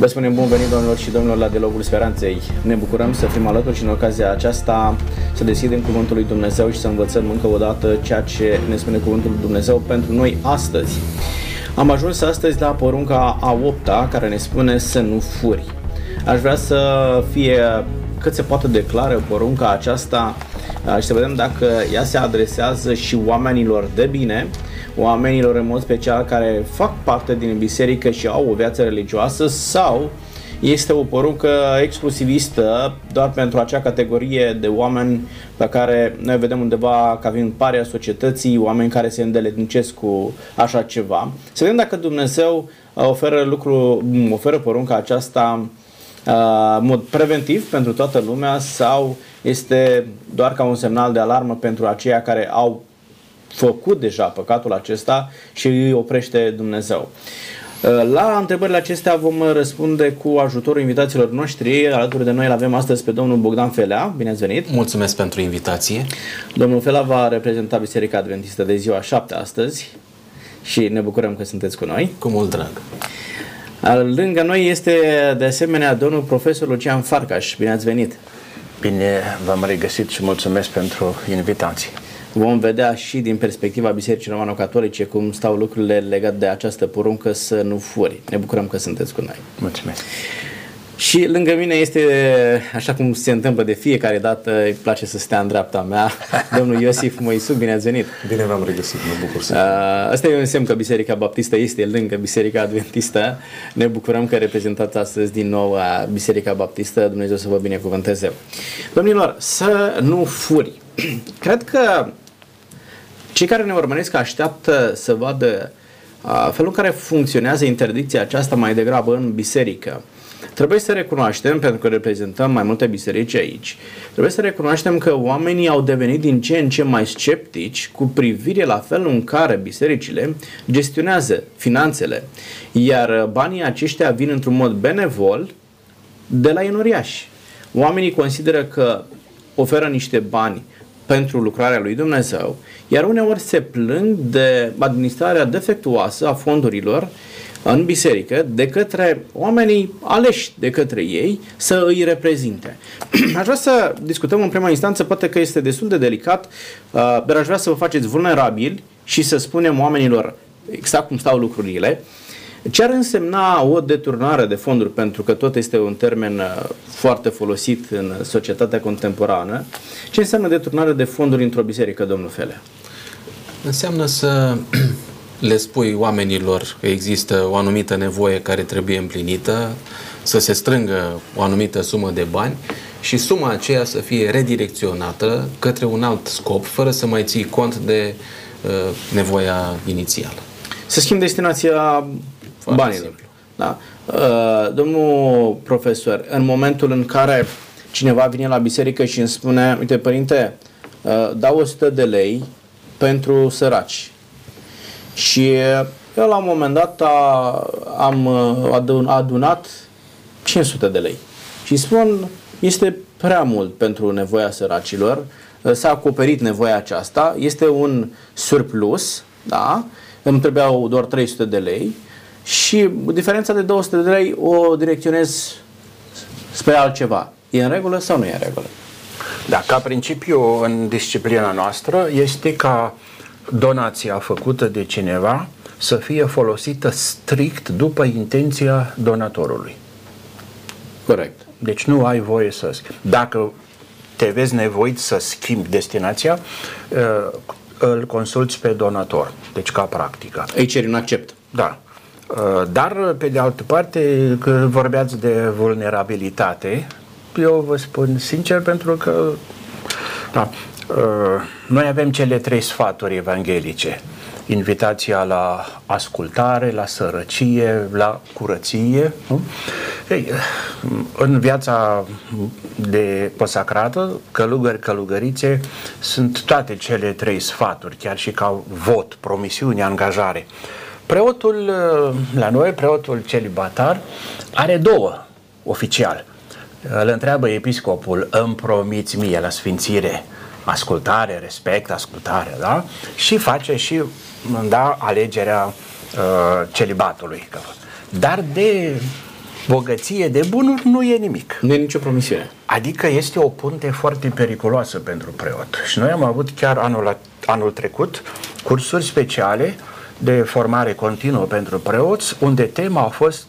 Vă spunem bun venit, domnilor și domnilor, la Dialogul Speranței. Ne bucurăm să fim alături și în ocazia aceasta să deschidem Cuvântul lui Dumnezeu și să învățăm încă o dată ceea ce ne spune Cuvântul lui Dumnezeu pentru noi astăzi. Am ajuns astăzi la porunca a 8-a, care ne spune să nu furi. Aș vrea să fie cât se poate de clară porunca aceasta și să vedem dacă ea se adresează și oamenilor de bine, oamenilor în mod special care fac parte din biserică și au o viață religioasă, sau este o poruncă exclusivistă doar pentru acea categorie de oameni pe care noi vedem undeva ca fiind parea societății, oameni care se îndeletnicesc cu așa ceva. Să vedem dacă Dumnezeu oferă porunca aceasta în mod preventiv pentru toată lumea sau este doar ca un semnal de alarmă pentru aceia care au făcut deja păcatul acesta și îi oprește Dumnezeu. La întrebările acestea vom răspunde cu ajutorul invitațiilor noștri. Alături de noi îl avem astăzi pe domnul Bogdan Felea. Bine ați venit! Mulțumesc pentru invitație! Domnul Felea va reprezenta Biserica Adventistă de ziua 7 astăzi și ne bucurăm că sunteți cu noi. Cu mult drag! Lângă noi este de asemenea domnul profesor Lucian Farcaș. Bine ați venit! Bine v-am regăsit și mulțumesc pentru invitație! Vom vedea și din perspectiva Bisericii Romano-Catolice cum stau lucrurile legate de această poruncă să nu furi. Ne bucurăm că sunteți cu noi. Mulțumesc. Și lângă mine este, așa cum se întâmplă de fiecare dată, îi place să stea în dreapta mea, domnul Iosif Moisuc. Bine ați venit! Bine v-am regăsit, mă bucur să fiu. Asta e un semn că Biserica Baptistă este lângă Biserica Adventistă. Ne bucurăm că reprezentați astăzi din nou Biserica Baptistă. Dumnezeu să vă binecuvânteze. Domnilor, să nu furi. Cred că cei care ne urmăresc așteaptă să vadă felul în care funcționează interdicția aceasta mai degrabă în biserică. Trebuie să recunoaștem, pentru că reprezentăm mai multe biserici aici, trebuie să recunoaștem că oamenii au devenit din ce în ce mai sceptici cu privire la felul în care bisericile gestionează finanțele, iar banii aceștia vin într-un mod benevol de la enoriași. Oamenii consideră că oferă niște bani pentru lucrarea lui Dumnezeu, iar uneori se plâng de administrarea defectuoasă a fondurilor în biserică de către oamenii aleși de către ei să îi reprezinte. Aș vrea să discutăm în prima instanță, poate că este destul de delicat, dar aș vrea să vă faceți vulnerabili și să spunem oamenilor exact cum stau lucrurile. Ce ar însemna o deturnare de fonduri, pentru că tot este un termen foarte folosit în societatea contemporană, ce înseamnă deturnare de fonduri într-o biserică, domnul Felea? Înseamnă să le spui oamenilor că există o anumită nevoie care trebuie împlinită, să se strângă o anumită sumă de bani și suma aceea să fie redirecționată către un alt scop, fără să mai ții cont de nevoia inițială. Să schimb destinația banilor. Da. Domnul profesor, în momentul în care cineva vine la biserică și îmi spune, uite părinte, dau 100 de lei pentru săraci și eu la un moment dat am adunat 500 de lei și spun, este prea mult pentru nevoia săracilor, s-a acoperit nevoia aceasta, este un surplus, da? Îmi trebuiau doar 300 de lei și diferența de 200 de lei o direcționez spre altceva. E în regulă sau nu e în regulă? Da, ca principiu în disciplina noastră este ca donația făcută de cineva să fie folosită strict după intenția donatorului. Corect. Deci nu ai voie să schimbi. Dacă te vezi nevoit să schimbi destinația, îl consulți pe donator. Deci ca practică. Îi ceri un accept. Da. Dar, pe de altă parte, că vorbeați de vulnerabilitate, eu vă spun sincer pentru că da, noi avem cele 3 sfaturi evanghelice. Invitația la ascultare, la sărăcie, la curăție. Nu? Ei, în viața de consacrată, călugări, călugărițe, sunt toate cele 3 sfaturi, chiar și ca vot, promisiune, angajare. Preotul, la noi, preotul celibatar, are 2 oficial. Îl întreabă episcopul, îmi promiți mie la sfințire ascultare, respect, ascultare, da? Și face și, da, alegerea celibatului. Dar de bogăție de bunuri nu e nimic. Nu e nicio promisiune. Adică este o punte foarte periculoasă pentru preot. Și noi am avut chiar anul trecut cursuri speciale de formare continuă pentru preoți, unde tema a fost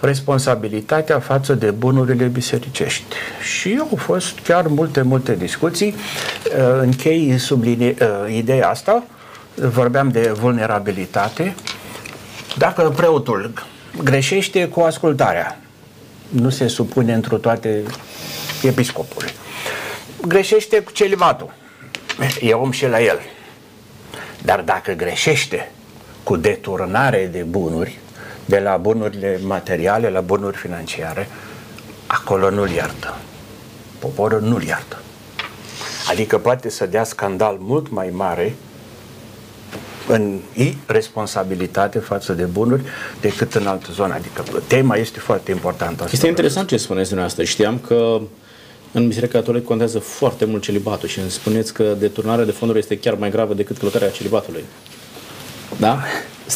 responsabilitatea față de bunurile bisericești. Și au fost chiar multe discuții. Închei sublinie ideea asta. Vorbeam de vulnerabilitate. Dacă preotul greșește cu ascultarea, nu se supune întru toate episcopul. Greșește cu celibatul, e om și la el. Dar dacă greșește cu deturnare de bunuri, de la bunurile materiale la bunuri financiare, acolo nu-l iartă. Poporul nu-l iartă. Adică poate să dea scandal mult mai mare în irresponsabilitate față de bunuri decât în altă zonă. Adică tema este foarte importantă. Este interesant ce spuneți dumneavoastră. Știam că în Biserica Catolică contează foarte mult celibatul și îmi spuneți că deturnarea de fonduri este chiar mai gravă decât călcarea celibatului. Da?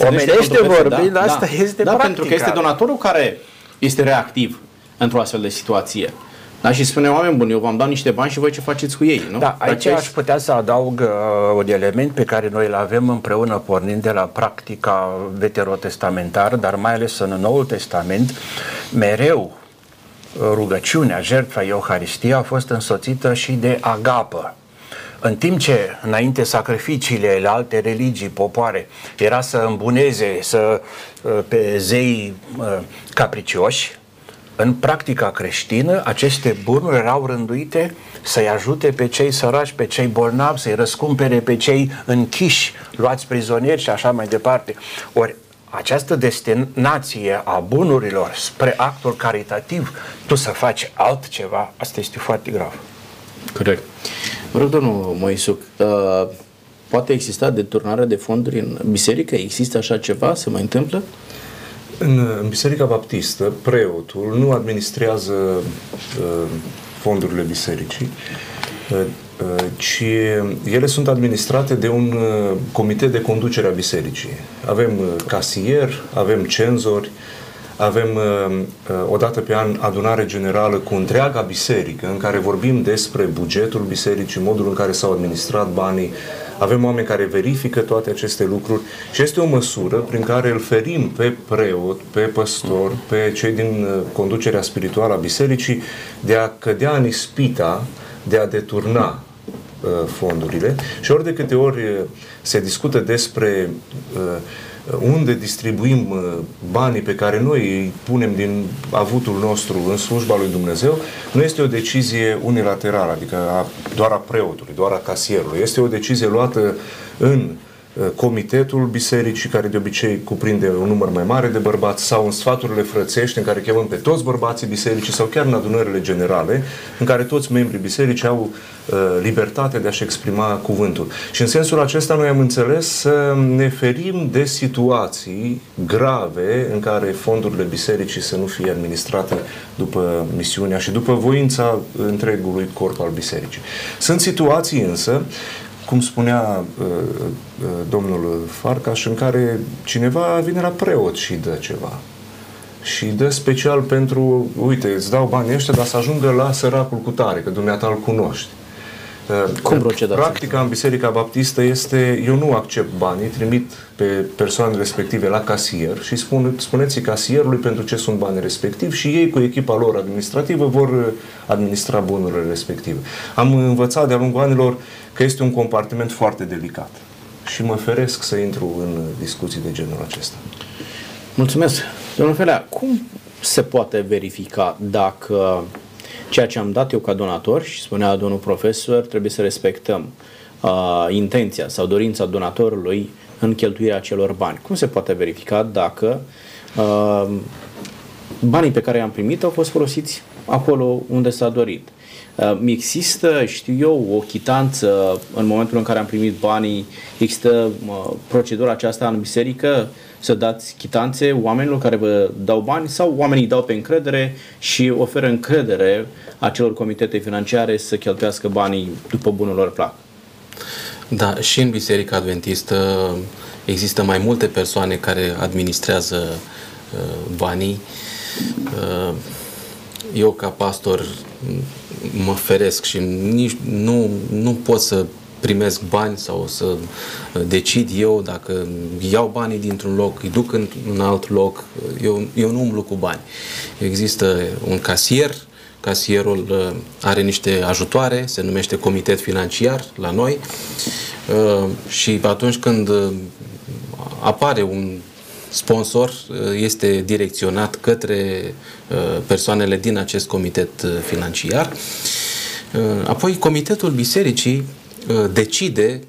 Omenește vorbind, da? Asta da. Este da, practic. Pentru că este donatorul care este reactiv într-o astfel de situație. Da, și spune, oameni buni, eu v-am dat niște bani și voi ce faceți cu ei, nu? Da, aici aș putea să adaug un element pe care noi îl avem împreună pornind de la practica veterotestamentară, dar mai ales în Noul Testament, mereu rugăciunea, jertfa, euharistia a fost însoțită și de agapă. În timp ce înainte sacrificiile la alte religii, popoare, era să îmbuneze pe zei capricioși, în practica creștină aceste bunuri erau rânduite să-i ajute pe cei săraci, pe cei bolnavi, să-i răscumpere pe cei închiși, luați prizonieri și așa mai departe. Ori această destinație a bunurilor spre actul caritativ, tu să faci altceva, asta este foarte grav. Corect. Vă rog, domnul Moisuc, poate exista deturnare de fonduri în biserică? Există așa ceva? Se mai întâmplă? În Biserica Baptistă, preotul nu administrează fondurile bisericii, ci ele sunt administrate de un comitet de conducere a bisericii. Avem casier, avem cenzori, avem o dată pe an adunare generală cu întreaga biserică în care vorbim despre bugetul bisericii, modul în care s-au administrat banii. Avem oameni care verifică toate aceste lucruri și este o măsură prin care îl ferim pe preot, pe păstor, pe cei din conducerea spirituală a bisericii de a cădea în ispita de a deturna fondurile. Și ori de câte ori se discută despre unde distribuim banii pe care noi îi punem din avutul nostru în slujba lui Dumnezeu, nu este o decizie unilaterală, adică doar a preotului, doar a casierului. Este o decizie luată în comitetul bisericii, care de obicei cuprinde un număr mai mare de bărbați, sau în sfaturile frățești, în care chemăm pe toți bărbații bisericii, sau chiar în adunările generale, în care toți membrii bisericii au libertate de a-și exprima cuvântul. Și în sensul acesta noi am înțeles să ne ferim de situații grave în care fondurile bisericii să nu fie administrate după misiunea și după voința întregului corp al bisericii. Sunt situații însă, cum spunea domnul Farcaș, în care cineva vine la preot și dă ceva. Și dă special pentru, uite, îți dau banii ăștia, dar să ajungă la săracul cu tare, că dumneata îl cunoști. Cum procedați? Practica în Biserica Baptistă este, eu nu accept banii, trimit pe persoanele respective la casier și spuneți casierului pentru ce sunt banii respectivi și ei cu echipa lor administrativă vor administra bunurile respective. Am învățat de-a lungul anilor că este un compartiment foarte delicat și mă feresc să intru în discuții de genul acesta. Mulțumesc. Domnul Felea, cum se poate verifica dacă ceea ce am dat eu ca donator, și spunea domnul profesor, trebuie să respectăm intenția sau dorința donatorului în cheltuirea acelor bani? Cum se poate verifica dacă banii pe care i-am primit au fost folosiți acolo unde s-a dorit? Există, știu eu, o chitanță în momentul în care am primit banii? Există procedura aceasta în biserică? Să dați chitanțe oamenilor care vă dau bani sau oamenii dau pe încredere și oferă încredere acelor comitete financiare să cheltuiască banii după bunul lor plac? Da, și în Biserica Adventistă există mai multe persoane care administrează banii. Eu ca pastor mă feresc și nici nu pot să primesc bani sau să decid eu dacă iau banii dintr-un loc, îi duc în alt loc. Eu nu umblu cu bani. Există un casier, casierul are niște ajutoare, se numește comitet financiar la noi și atunci când apare un sponsor, este direcționat către persoanele din acest comitet financiar. Apoi comitetul bisericii decide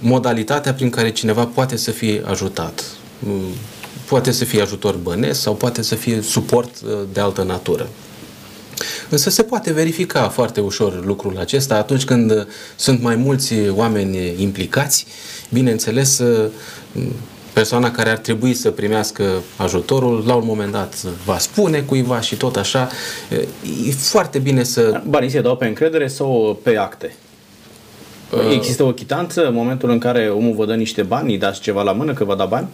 modalitatea prin care cineva poate să fie ajutat. Poate să fie ajutor bănesc sau poate să fie suport de altă natură. Însă se poate verifica foarte ușor lucrul acesta atunci când sunt mai mulți oameni implicați. Bineînțeles, persoana care ar trebui să primească ajutorul, la un moment dat va spune cuiva și tot așa. E foarte bine să... Banii se dau pe încredere sau pe acte? Există o chitanță în momentul în care omul vă dă niște bani, îi dați ceva la mână că va da bani?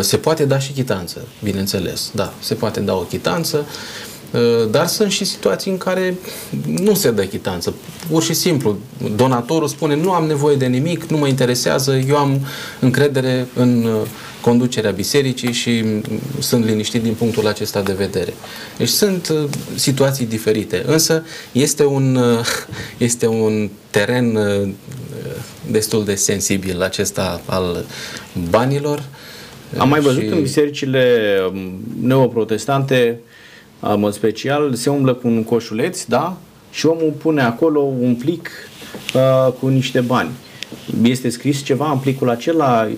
Se poate da și chitanță, bineînțeles. Da, se poate da o chitanță. Dar sunt și situații în care nu se dă chitanță. Pur și simplu, donatorul spune nu am nevoie de nimic, nu mă interesează, eu am încredere în conducerea bisericii și sunt liniștit din punctul acesta de vedere. Deci sunt situații diferite, însă este un teren destul de sensibil acesta al banilor. Am mai văzut în bisericile neoprotestante, în mod special, se umblă cu un coșuleț, da? Și omul pune acolo un plic cu niște bani. Este scris ceva în plicul acela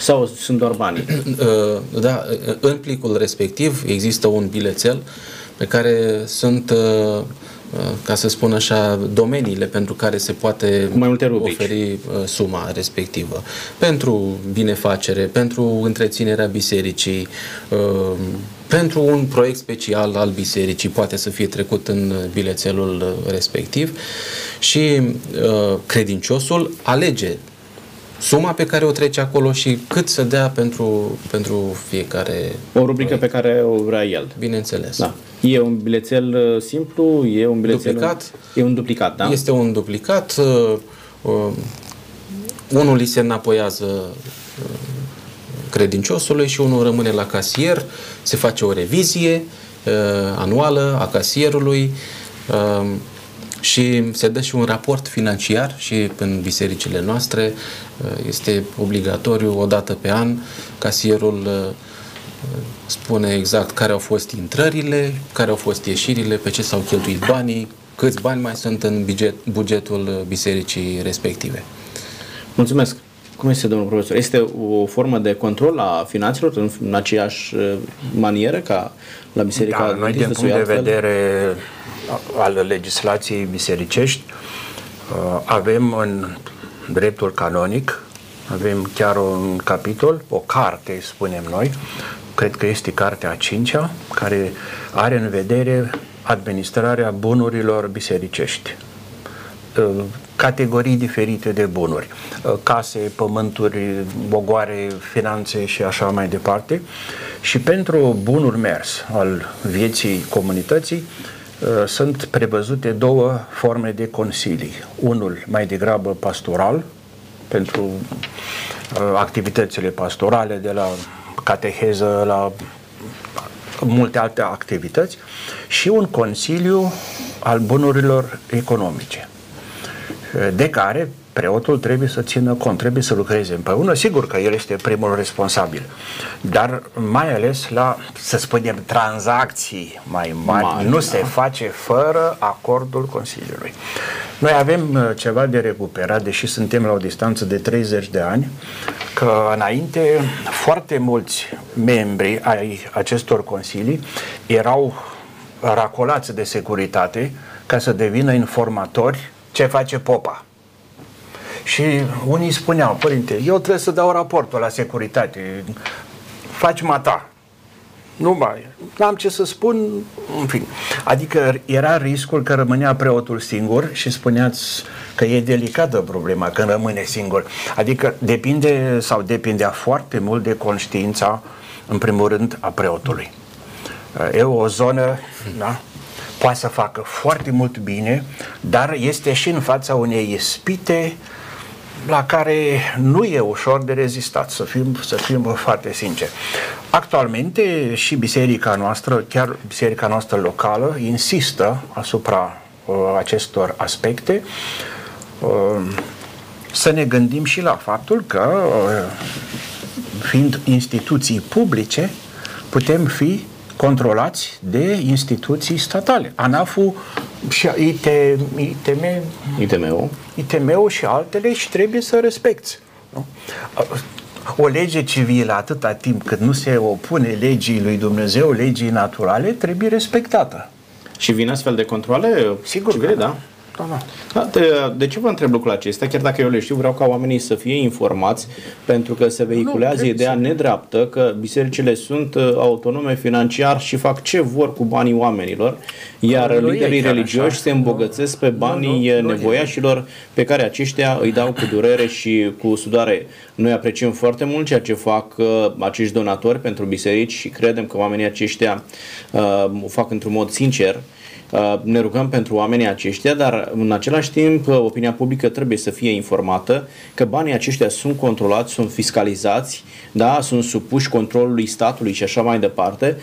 sau sunt doar bani? Da, în plicul respectiv există un bilețel pe care sunt, ca să spun așa, domeniile pentru care se poate mai multe rubrici oferi suma respectivă. Pentru binefacere, pentru întreținerea bisericii, pentru un proiect special al bisericii, poate să fie trecut în bilețelul respectiv și credinciosul alege suma pe care o trece acolo și cât să dea pentru fiecare o rubrică proiect pe care o vrea el. Bineînțeles. Da. E un bilețel simplu? E un bilețel duplicat? E un duplicat, da? Este un duplicat. Unul li se înapoiază credinciosului și unul rămâne la casier, se face o revizie anuală a casierului și se dă și un raport financiar și în bisericile noastre este obligatoriu o dată pe an casierul spune exact care au fost intrările, care au fost ieșirile, pe ce s-au cheltuit banii, câți bani mai sunt în bugetul bisericii respective. Mulțumesc! Cum este, domnul profesor? Este o formă de control a finanțelor în aceeași manieră ca la Biserica Adventistă? Da, noi, din punct de vedere al legislației bisericești, avem în dreptul canonic, avem chiar un capitol, o carte, spunem noi, cred că este cartea a 5-a, care are în vedere administrarea bunurilor bisericești. Categorii diferite de bunuri, case, pământuri, bogoare, finanțe și așa mai departe. Și pentru bunul mers al vieții comunității sunt prevăzute două forme de consilii. Unul mai degrabă pastoral, pentru activitățile pastorale, de la cateheză la multe alte activități, și un consiliu al bunurilor economice, de care preotul trebuie să țină cont, trebuie să lucreze împreună. Sigur că el este primul responsabil, dar mai ales la, să spunem, tranzacții mai mari, nu se face fără acordul Consiliului. Noi avem ceva de recuperat, deși suntem la o distanță de 30 de ani, că înainte foarte mulți membri ai acestor consilii erau racolați de securitate ca să devină informatori ce face popa. Și unii spuneau, părinte, eu trebuie să dau raportul la securitate, faci mata. Nu mai, n-am ce să spun, în fine. Adică era riscul că rămânea preotul singur și spuneați că e delicată problema când rămâne singur. Adică depindea foarte mult de conștiința, în primul rând, a preotului. eurozonă, da? Poate să facă foarte mult bine, dar este și în fața unei ispite la care nu e ușor de rezistat, să fim foarte sinceri. Actualmente și biserica noastră, chiar biserica noastră locală, insistă asupra acestor aspecte. Să ne gândim și la faptul că, fiind instituții publice, putem fi controlați de instituții statale. ANAF-ul și ITM-ul și altele, și trebuie să respecti. Nu? O lege civilă, atâta timp cât nu se opune legii lui Dumnezeu, legii naturale, trebuie respectată. Și vin astfel de controle? Sigur, civile, da. De ce vă întreb lucrul acesta? Chiar dacă eu le știu, vreau ca oamenii să fie informați, pentru că se vehiculează ideea nedreaptă că bisericile sunt autonome financiar și fac ce vor cu banii oamenilor, iar liderii religioși se îmbogățesc pe banii nevoiașilor, pe care aceștia îi dau cu durere și cu sudoare. Noi apreciem foarte mult ceea ce fac acești donatori pentru biserici și credem că oamenii aceștia o fac într-un mod sincer. Ne rugăm pentru oamenii aceștia, dar în același timp opinia publică trebuie să fie informată că banii aceștia sunt controlați, sunt fiscalizați, da? Sunt supuși controlului statului și așa mai departe,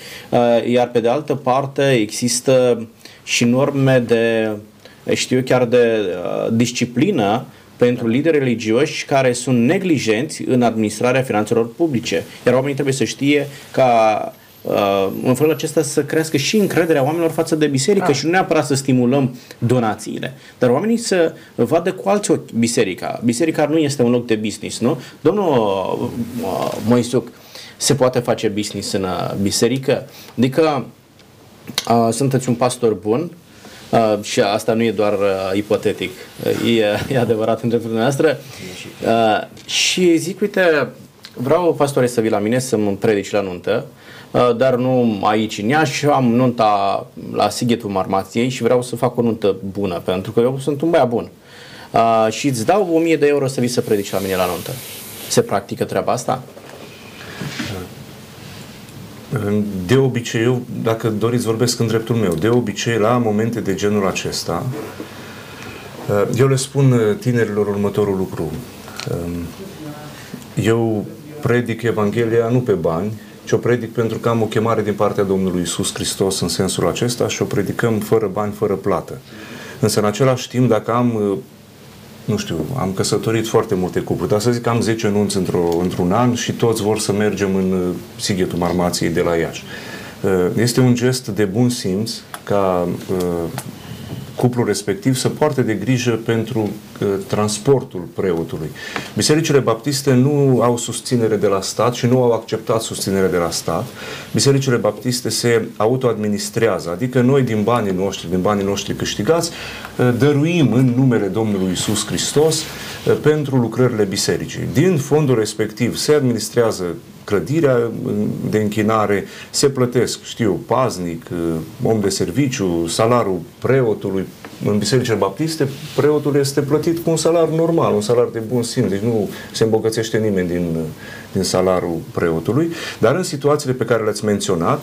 iar pe de altă parte există și norme de, disciplină pentru lideri religioși care sunt neglijenți în administrarea finanțelor publice. Iar oamenii trebuie să știe că în felul acesta să crească și încrederea oamenilor față de biserică și nu neapărat să stimulăm donațiile, dar oamenii să vadă cu alți ochi biserica. Biserica nu este un loc de business, nu? Domnul Moisuc, se poate face business în biserică? Adică sunteți un pastor bun și asta nu e doar ipotetic, e adevărat în dreptul dumneavoastră și zic, uite, vreau, pastore, să vii la mine să-mi predici la nuntă, dar nu aici în Iași, am nunta la Sighetul Marmației și vreau să fac o nuntă bună, pentru că eu sunt un băiat bun. Și îți dau 1000 de euro să vii să predici la mine la nuntă. Se practică treaba asta? De obicei, eu, dacă doriți, vorbesc în dreptul meu. De obicei, la momente de genul acesta, eu le spun tinerilor următorul lucru. Eu predic Evanghelia nu pe bani, și o predic pentru că am o chemare din partea Domnului Iisus Hristos în sensul acesta și o predicăm fără bani, fără plată. Însă, în același timp, dacă am, nu știu, am căsătorit foarte multe cupluri, dar să zic că am 10 nunți într-un an și toți vor să mergem în Sighetul Marmației de la Iași. Este un gest de bun simț ca cuplul respectiv să poarte de grijă pentru transportul preotului. Bisericile baptiste nu au susținere de la stat și nu au acceptat susținere de la stat. Bisericile baptiste se autoadministrează, adică noi din banii noștri, câștigați, dăruim în numele Domnului Iisus Hristos pentru lucrările bisericii. Din fondul respectiv se administrează clădirea de închinare, se plătesc, știu, paznic, om de serviciu, salariul preotului. În bisericile baptiste, preotul este plătit cu un salariu normal, un salariu de bun simț, deci nu se îmbogățește nimeni din salariul preotului, dar în situațiile pe care le-ați menționat,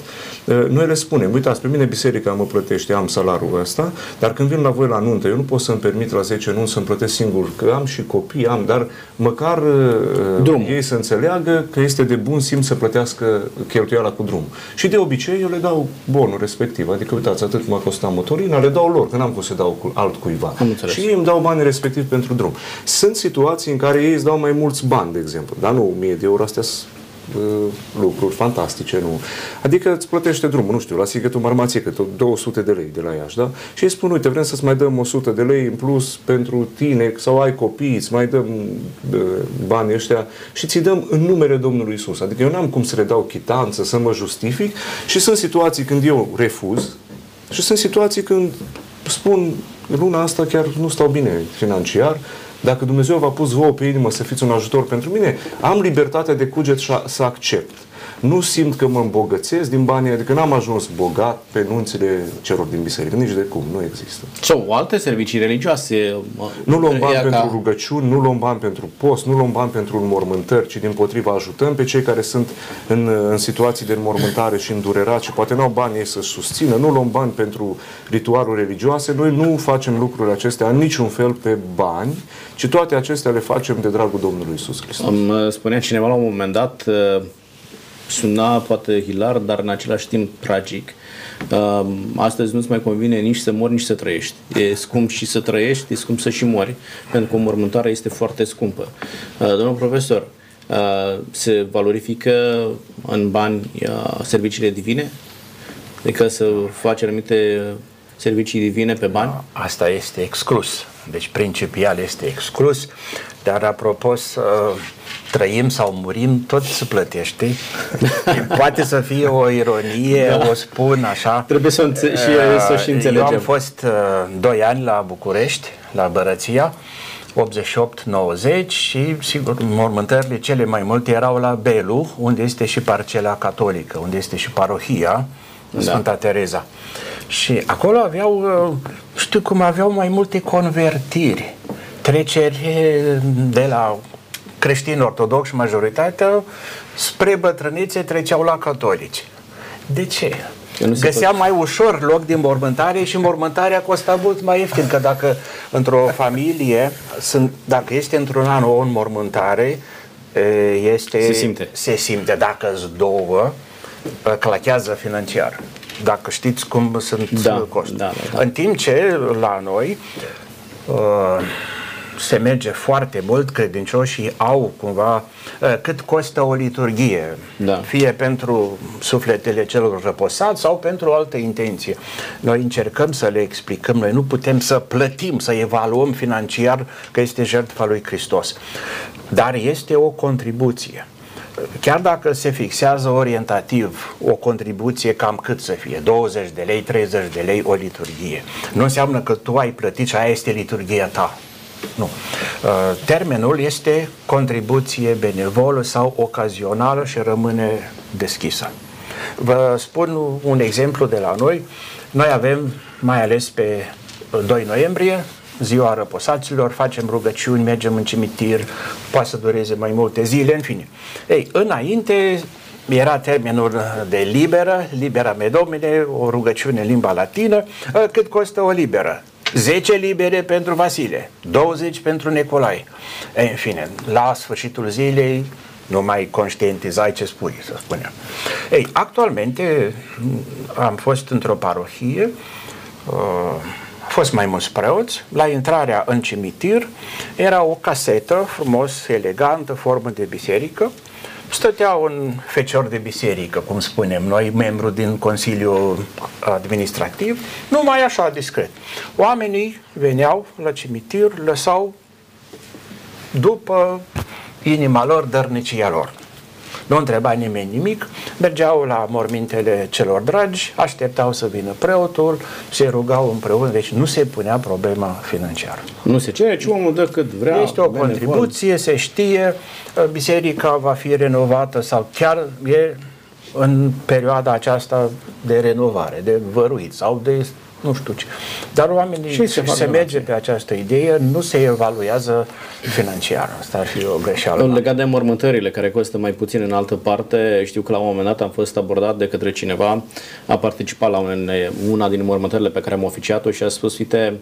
noi le spunem, uitați, pe mine biserica mă plătește, am salariul ăsta, dar când vin la voi la nuntă, eu nu pot să-mi permit la 10 nunți să-mi plătesc singur, că am și copii, dar măcar ei să înțeleagă că este de bun simț să plătească cheltuiala cu drum. Și de obicei eu le dau bonul respectiv, adică uitați, atât m-a costat motorina, le dau lor, că n-am cum să dau cu altcuiva. Și ei îmi dau banii respectiv pentru drum. Sunt situații în care ei îți dau mai mulți bani, de exemplu, dar nu 1000 de euro, astea sunt lucruri fantastice, nu? Adică îți plătește drumul, nu știu, la Sighetul Marmației, că tot 200 de lei de la Iași, da? Și îi spun, uite, vrem să-ți mai dăm 100 de lei în plus pentru tine sau ai copii, îți mai dăm banii ăștia și ți-i dăm în numele Domnului Iisus. Adică eu n-am cum să le dau chitanță, să mă justific, și sunt situații când eu refuz și sunt situații când spun, luna asta chiar nu stau bine financiar, dacă Dumnezeu v-a pus vouă pe inimă să fiți un ajutor pentru mine, am libertatea de cuget să accept. nu simt că mă îmbogățesc din banii, adică n-am ajuns bogat pe nunțile celor din biserică, nici de cum, nu există. Sau alte servicii religioase. Nu luăm bani pentru rugăciuni, nu luăm bani pentru post, nu luăm bani pentru înmormântări, ci dimpotrivă ajutăm pe cei care sunt în situații de înmormântare și îndurerați, poate n-au bani ei să susțină, nu luăm bani pentru ritualuri religioase, noi nu facem lucrurile acestea în niciun fel pe bani, ci toate acestea le facem de dragul Domnului Iisus Hristos. Îmi spunea cineva la un moment dat, suna poate hilar, dar în același timp tragic. Astăzi nu-ți mai convine nici să mori, nici să trăiești. E scump și să trăiești, e scump să și mori, pentru că înmormântarea este foarte scumpă. Domnul profesor, se valorifică în bani serviciile divine? Adică să faci anumite servicii divine pe bani? Asta este exclus. Deci principial este exclus. Dar apropo, să trăim sau murim, tot se plătește. Poate să fie o ironie, da, o spun așa. Trebuie să și înțelegem. Eu am fost 2 ani la București, la Bărăția, 88-90, și sigur mormântările cele mai multe erau la Belu, unde este și parcela catolică, unde este și parohia, da, Sfânta Tereza. Și acolo aveau, știu cum, aveau mai multe convertiri, treceri de la creștini ortodoxi, majoritatea, spre bătrânițe treceau la catolici. De ce? Găseam mai ușor loc de mormântare și mormântarea costa mult mai ieftin, că dacă într-o familie, dacă este într-un an o înmormântare, se simte. Dacă sunt 2, clachează financiar. Dacă știți cum sunt costuri. Da. În timp ce la noi se merge foarte mult, credincioșii au cumva cât costă o liturghie, da, fie pentru sufletele celor răposați sau pentru o altă intenție. Noi încercăm să le explicăm, noi nu putem să plătim, să evaluăm financiar că este jertfa lui Hristos, dar este o contribuție. Chiar dacă se fixează orientativ o contribuție, cam cât să fie, 20 de lei, 30 de lei o liturghie, nu înseamnă că tu ai plătit și aia este liturghia ta. Nu. Termenul este contribuție benevolă sau ocazională și rămâne deschisă. Vă spun un exemplu de la noi. Noi avem, mai ales pe 2 noiembrie, ziua răposaților, facem rugăciuni, mergem în cimitir, poate să dureze mai multe zile, în fine. Ei, înainte era termenul de liberă, libera me domine, o rugăciune în limba latină, cât costă o liberă? 10 libere pentru Vasile, 20 pentru Nicolae. Ei, în fine, la sfârșitul zilei nu mai conștientizai ce spui, să spunem. Ei, actualmente am fost într-o parohie, au fost mai mulți preoți, la intrarea în cimitir era o casetă frumos, elegantă, formă de biserică, stătea un fecior de biserică, cum spunem noi, membru din Consiliul Administrativ, numai așa, discret. Oamenii veneau la cimitir, lăsau după inima lor, dărnicia lor. Nu întreba nimeni nimic, mergeau la mormintele celor dragi, așteptau să vină preotul, se rugau împreună, deci nu se punea problema financiară. Nu se cere, ci omul dă cât vrea. Este o contribuție, se știe, biserica va fi renovată sau chiar e în perioada aceasta de renovare, de văruit sau de nu știu ce. Dar oamenii se merge pe această idee, nu se evaluează financiar. Asta ar fi o greșeală. Legat de mormântările, care costă mai puțin în altă parte, știu că la un moment dat am fost abordat de către cineva, a participat la una din mormântările pe care am oficiat-o și a spus, uite,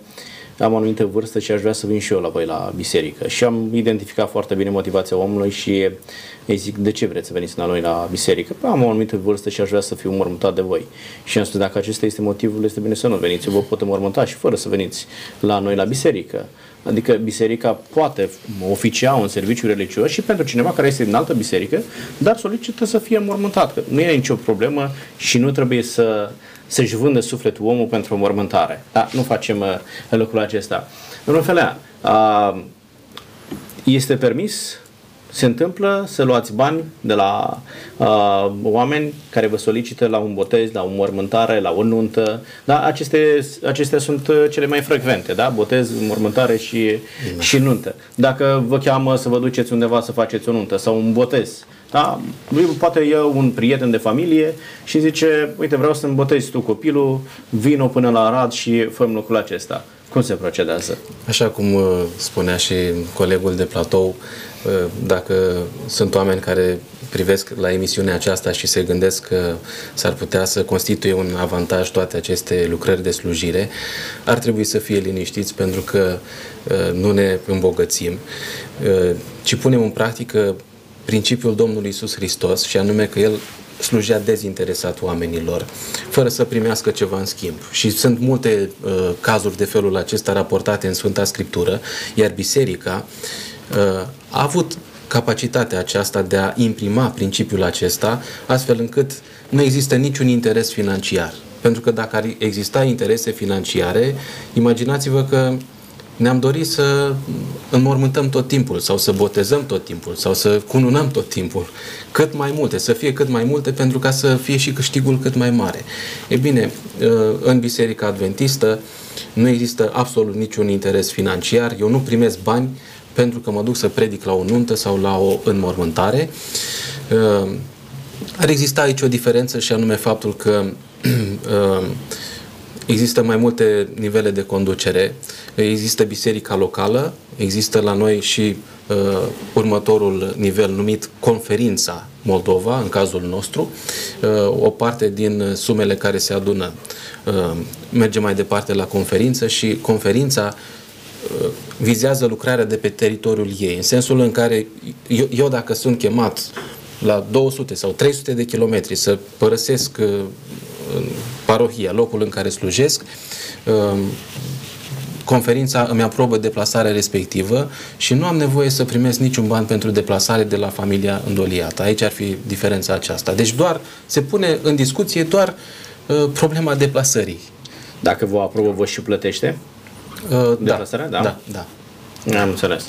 am anumită vârstă și aș vrea să vin și eu la voi la biserică. Și am identificat foarte bine motivația omului și îi zic, de ce vreți să veniți la noi la biserică? Păi, am o anumită vârstă și aș vrea să fiu înmormântat de voi. Și am spus, dacă acesta este motivul, este bine să nu veniți. Eu vă pot înmormânta și fără să veniți la noi la biserică. Adică biserica poate oficia un serviciu religios și pentru cineva care este din altă biserică, dar solicită să fie înmormântat. Nu e nicio problemă și nu trebuie să-și vândă sufletul omul pentru o mormântare. Dar nu facem lucrul acesta. Domnul Felea, este permis, se întâmplă să luați bani de la oameni care vă solicită la un botez, la o mormântare, la o nuntă. Da? Acestea sunt cele mai frecvente, da? Botez, mormântare și nuntă. Dacă vă cheamă să vă duceți undeva să faceți o nuntă sau un botez, Da? Lui poate e un prieten de familie și zice, uite, vreau să-mi botezi tu copilul, vino până la Arad și făm lucrul acesta. Cum se procedează? Așa cum spunea și colegul de platou, dacă sunt oameni care privesc la emisiunea aceasta și se gândesc că s-ar putea să constituie un avantaj toate aceste lucrări de slujire, ar trebui să fie liniștiți, pentru că nu ne îmbogățim, ci punem în practică principiul Domnului Iisus Hristos, și anume că El slujea dezinteresat oamenilor, fără să primească ceva în schimb. Și sunt multe cazuri de felul acesta raportate în Sfânta Scriptură, iar Biserica a avut capacitatea aceasta de a imprima principiul acesta, astfel încât nu există niciun interes financiar. Pentru că dacă ar exista interese financiare, imaginați-vă că ne-am dorit să înmormântăm tot timpul sau să botezăm tot timpul sau să cununăm tot timpul. Cât mai multe, să fie cât mai multe, pentru ca să fie și câștigul cât mai mare. E bine, în Biserica Adventistă nu există absolut niciun interes financiar. Eu nu primesc bani pentru că mă duc să predic la o nuntă sau la o înmormântare. Ar exista aici o diferență, și anume faptul că există mai multe nivele de conducere. Există biserica locală, există la noi și următorul nivel numit Conferința Moldova, în cazul nostru. O parte din sumele care se adună merge mai departe la conferință, și conferința vizează lucrarea de pe teritoriul ei, în sensul în care eu dacă sunt chemat la 200 sau 300 de kilometri să părăsesc parohia, locul în care slujesc, conferința îmi aprobă deplasarea respectivă și nu am nevoie să primesc niciun ban pentru deplasare de la familia îndoliată. Aici ar fi diferența aceasta. Deci doar se pune în discuție doar problema deplasării. Dacă vă aprobă, vă și plătește? Deplasarea? Da. Am înțeles.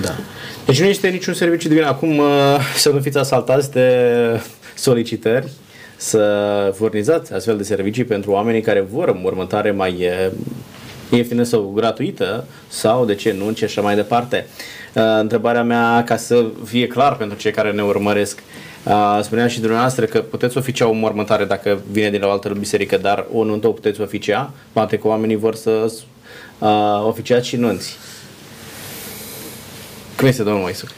Da. Deci nu este niciun serviciu divin. Acum să nu fiți asaltați de solicitări să furnizați astfel de servicii pentru oamenii care vor înmormântare mai ieftină sau gratuită, sau de ce nu, și așa mai departe. Întrebarea mea, ca să fie clar pentru cei care ne urmăresc, spuneam și dumneavoastră că puteți oficia o înmormântare dacă vine din o altă biserică, dar o nuntă o puteți oficia? Poate că oamenii vor să oficiați și nunți. Cum este, domnul Moisuc?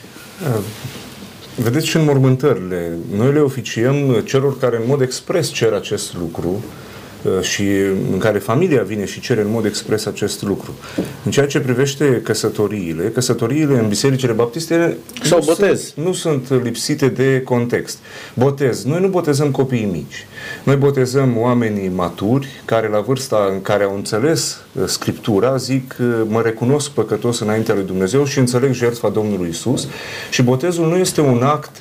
Vedeți, și în înmormântările noi le oficiem celor care în mod expres cer acest lucru și în care familia vine și cere în mod expres acest lucru. În ceea ce privește căsătoriile, căsătoriile în bisericile baptiste sau botez nu sunt lipsite de context. Botez. Noi nu botezăm copiii mici. Noi botezăm oamenii maturi care, la vârsta în care au înțeles Scriptura, zic, mă recunosc păcătos înaintea lui Dumnezeu și înțeleg jertfa Domnului Isus. Și botezul nu este un act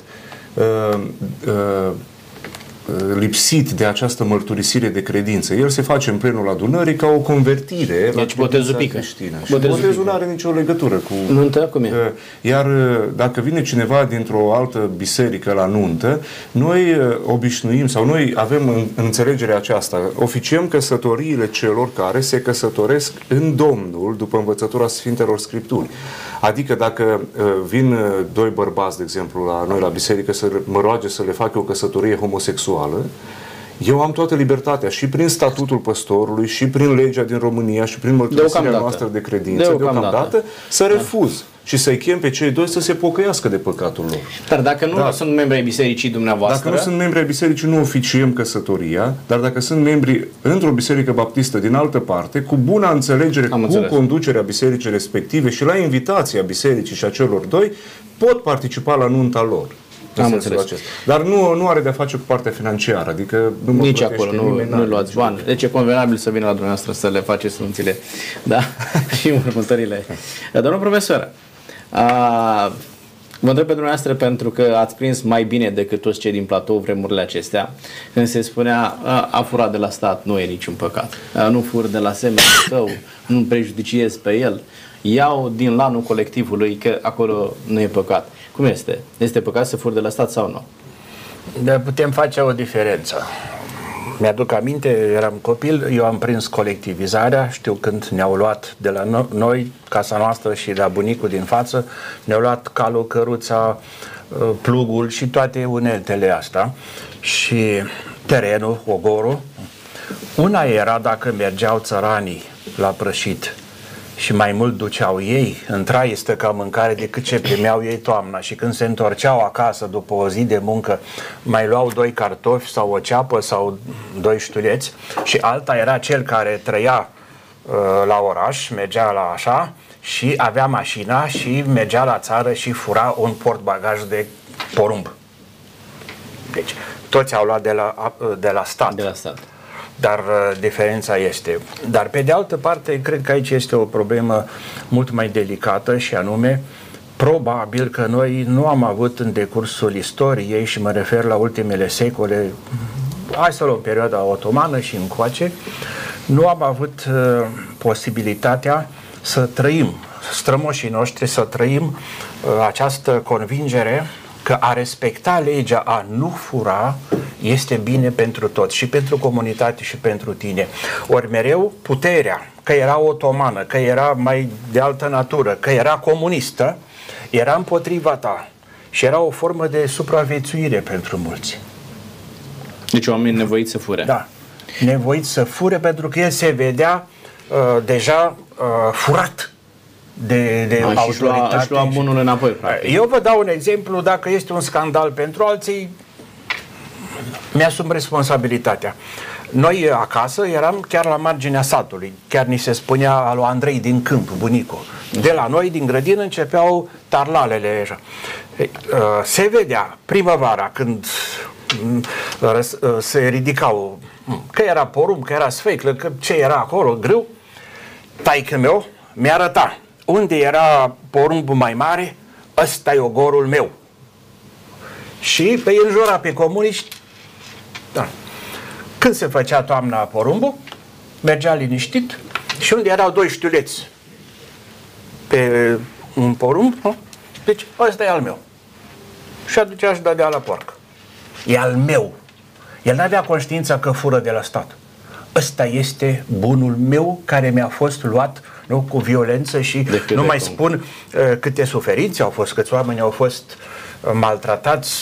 lipsit de această mărturisire de credință. El se face în plenul adunării ca o convertire. Deci botezul pică. Botezul nu are nicio legătură cu nuntă, cum e? Iar dacă vine cineva dintr-o altă biserică la nuntă, noi obișnuim, sau noi avem înțelegerea aceasta, oficiem căsătoriile celor care se căsătoresc în Domnul după învățătura Sfintelor Scripturi. Adică dacă vin doi bărbați, de exemplu, la noi la biserică să mă roage să le fac o căsătorie homosexuală, eu am toată libertatea, și prin statutul păstorului, și prin legea din România, și prin mărturisirea noastră de credință, deocamdată, să refuz și să-i chem pe cei doi să se pocăiască de păcatul lor. Dar dacă nu sunt membri ai bisericii dumneavoastră... Dacă nu sunt membri ai bisericii, nu oficiem căsătoria, dar dacă sunt membri într-o biserică baptistă din altă parte, cu buna înțelegere cu conducerea bisericii respective și la invitația bisericii și a celor doi, pot participa la nunta lor. Dar nu are de-a face cu partea financiară, adică nu mă nici acolo, nu luați bani. Deci e convenabil să vină la dumneavoastră să le faceți nunțile, da? Și următorile. Domnul profesor, vă întreb pe dumneavoastră, pentru că ați prins mai bine decât toți cei din platou vremurile acestea, când se spunea a furat de la stat nu e niciun păcat, nu fur de la semenul tău, nu prejudiciez pe el, iau din lanul colectivului, că acolo nu e păcat. Cum este? Este păcat să furi de la stat sau nu? Da, putem face o diferență. Mi-aduc aminte, eram copil, eu am prins colectivizarea, știu când ne-au luat de la noi, casa noastră și de la bunicul din față, ne-au luat calul, căruța, plugul și toate uneltele astea și terenul, ogorul. Una era dacă mergeau țăranii la prășit și mai mult duceau ei în trai este ca mâncare decât ce primeau ei toamna, și când se întorceau acasă după o zi de muncă mai luau doi cartofi sau o ceapă sau doi ștuleți, și alta era cel care trăia la oraș, mergea la așa și avea mașina și mergea la țară și fura un portbagaj de porumb. Deci toți au luat de la stat. Dar diferența este. Dar pe de altă parte, cred că aici este o problemă mult mai delicată și anume, probabil că noi nu am avut în decursul istoriei, și mă refer la ultimele secole, hai să luăm perioada otomană și încoace, nu am avut posibilitatea să trăim, strămoșii noștri să trăim această convingere că a respecta legea, a nu fura, este bine pentru toți, și pentru comunitate și pentru tine. Ori mereu puterea, că era otomană, că era mai de altă natură, că era comunistă, era împotriva ta și era o formă de supraviețuire pentru mulți. Deci oamenii nevoiți să fure. Da, nevoiți să fure pentru că el se vedea deja furat de autoritate. Aș lua bunul înapoi, practic. Eu vă dau un exemplu, dacă este un scandal pentru alții, mi-asum responsabilitatea. Noi acasă eram chiar la marginea satului, chiar ni se spunea a lui Andrei din Câmp, bunicul. De la noi, din grădină, începeau tarlalele. Se vedea primăvara când se ridicau, că era porumb, că era sfeclă, că ce era acolo, grâu. Taică meu mi-a arătat unde era porumbul mai mare, ăsta e ogorul meu. Și pe înjura pe comuniști. Da. Când se făcea toamna porumbul, mergea liniștit și unde erau doi știuleți pe un porumb, nu? Deci ăsta e al meu. Și aducea și dădea la porc. E al meu. El n-avea conștiința că fură de la stat. Ăsta este bunul meu care mi-a fost luat, nu, cu violență, și nu mai spun câte suferințe au fost, câți oameni au fost maltratați,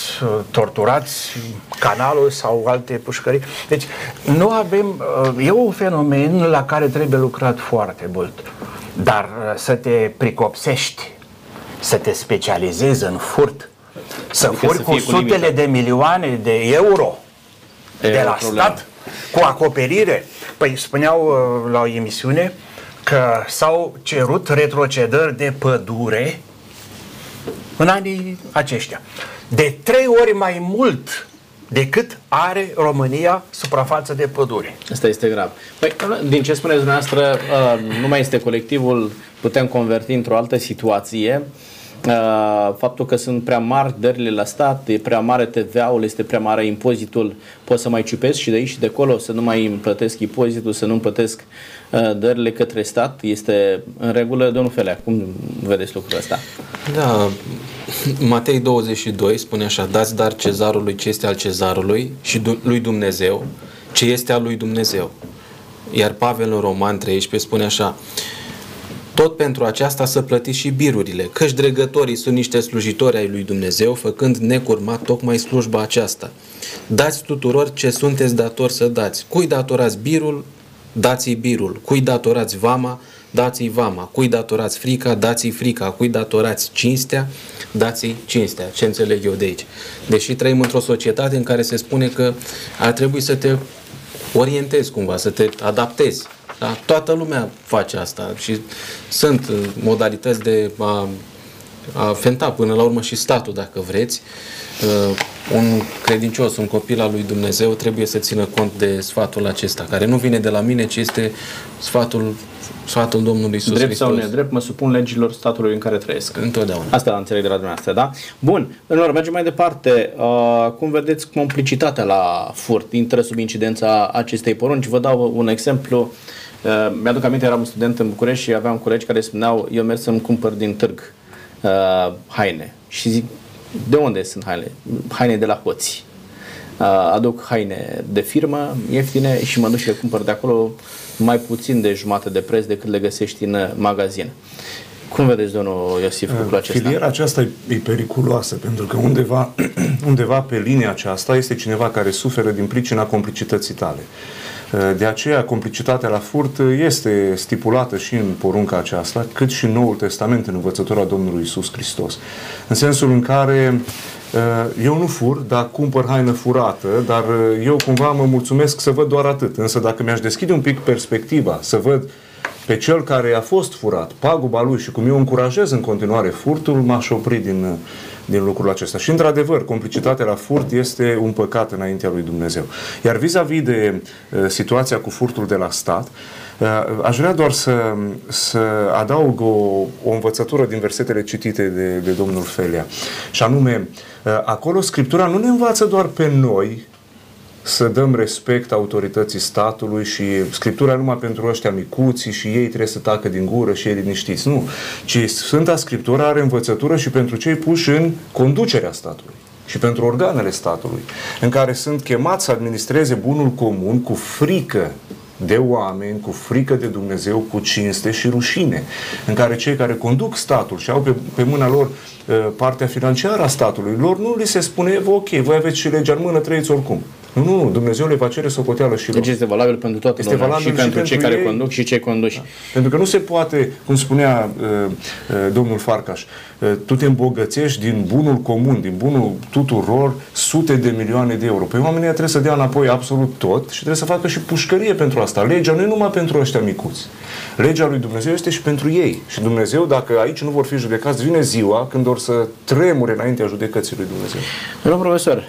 torturați, canalul sau alte pușcării. Deci nu avem, e un fenomen la care trebuie lucrat foarte mult, dar să te pricopsești, să te specializezi în furt, să adică furi cu sutele de milioane de euro de la stat, cu acoperire. Păi spuneau la o emisiune că s-au cerut retrocedări de pădure în anii aceștia de 3 ori mai mult decât are România suprafață de pădure. Asta este grav. Păi, din ce spuneți dumneavoastră, nu mai este colectivul, putem converti într-o altă situație. Faptul că sunt prea mari dările la stat, e prea mare TVA-ul, este prea mare impozitul, pot să mai ciupesc și de aici și de acolo, să nu mai îmi plătesc impozitul, să nu îmi plătesc dările către stat, este în regulă, domnul Felea? Cum vedeți lucrul ăsta? Da, Matei 22 spune așa: dați dar cezarului ce este al cezarului și lui Dumnezeu ce este al lui Dumnezeu. Iar Pavel în Roman 13 spune așa: tot pentru aceasta să plătiți și birurile, căci dregătorii sunt niște slujitori ai lui Dumnezeu, făcând necurmat tocmai slujba aceasta. Dați tuturor ce sunteți datori să dați. Cui datorați birul, dați-i birul. Cui datorați vama, dați-i vama. Cui datorați frica, dați-i frica. Cui datorați cinstea, dați-i cinstea. Ce înțeleg eu de aici? Deși trăim într-o societate în care se spune că ar trebui să te orientezi cumva, să te adaptezi. Da? Toată lumea face asta și sunt modalități de a fenta până la urmă și statul, dacă vreți. Un credincios, un copil al lui Dumnezeu trebuie să țină cont de sfatul acesta, care nu vine de la mine, ci este sfatul Domnului Iisus Hristos. Drept sau nedrept, mă supun legilor statului în care trăiesc. Întotdeauna. Asta înțeleg de la dumneavoastră, da? Bun, mergem mai departe. Cum vedeți complicitatea la furt intră sub incidența acestei porunci? Vă dau un exemplu. Mi-aduc aminte, eram student în București și aveam colegi care spuneau: eu merg să-mi cumpăr din târg haine. Și zic: de unde sunt hainele? Haine de la hoți. Aduc haine de firmă, ieftine, și mă duc și le cumpăr de acolo mai puțin de jumate de preț decât le găsești în magazin. Cum vedeți, domnul Iosif, lucrul acesta? Filiera aceasta e periculoasă, pentru că undeva pe linia aceasta este cineva care suferă din pricina complicității tale. De aceea, complicitatea la furt este stipulată și în porunca aceasta, cât și în Noul Testament, în învățătura Domnului Iisus Hristos. În sensul în care eu nu fur, dar cumpăr haină furată, dar eu cumva mă mulțumesc să văd doar atât. Însă dacă mi-aș deschide un pic perspectiva, să văd pe cel care a fost furat, paguba lui și cum eu încurajez în continuare furtul, m-aș opri din lucrul acesta. Și într-adevăr, complicitatea la furt este un păcat înaintea lui Dumnezeu. Iar vis-a-vis de situația cu furtul de la stat, aș vrea doar să adaug o învățătură din versetele citite de domnul Felea. Și anume, acolo Scriptura nu ne învață doar pe noi să dăm respect autorității statului și Scriptura numai pentru ăștia micuții și ei trebuie să tacă din gură și ei liniștiți. Nu. Ci Sfânta Scriptură are învățătură și pentru cei puși în conducerea statului și pentru organele statului, în care sunt chemați să administreze bunul comun cu frică de oameni, cu frică de Dumnezeu, cu cinste și rușine, în care cei care conduc statul și au pe mâna lor partea financiară a statului, lor nu li se spune, ok, voi aveți și legea în mână, trăiți oricum. Nu, Dumnezeu le va cere socoteală și lor. Deci este valabil pentru toată lumea, și pentru cei care conduc și cei conduși. Da. Pentru că nu se poate, cum spunea domnul Farcaș, tu te îmbogățești din bunul comun, din bunul tuturor, sute de milioane de euro. Păi oamenii trebuie să dea înapoi absolut tot și trebuie să facă și pușcărie pentru asta. Legea nu e numai pentru ăștia micuți. Legea lui Dumnezeu este și pentru ei. Și Dumnezeu, dacă aici nu vor fi judecați, vine ziua când or să tremure înaintea judecății lui Dumnezeu. Domnul profesor,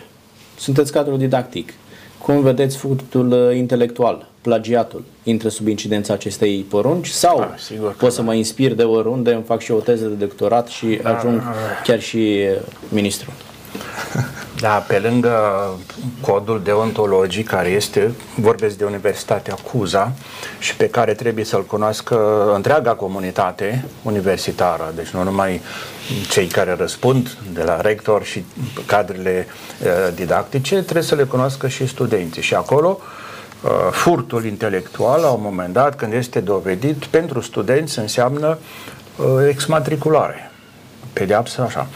sunteți cadru didactic. Cum vedeți furtul intelectual, plagiatul? Intră sub incidența acestei porunci? Sau pot să mă inspir de oriunde, îmi fac și o teză de doctorat și ajung chiar și ministru? Da, pe lângă codul deontologic care este, vorbesc de Universitatea Cuza și pe care trebuie să-l cunoască întreaga comunitate universitară, deci nu numai cei care răspund de la rector și cadrele didactice, trebuie să le cunoască și studenții. Și acolo furtul intelectual, la un moment dat, când este dovedit, pentru studenți înseamnă exmatriculare. Pedeapsă, așa.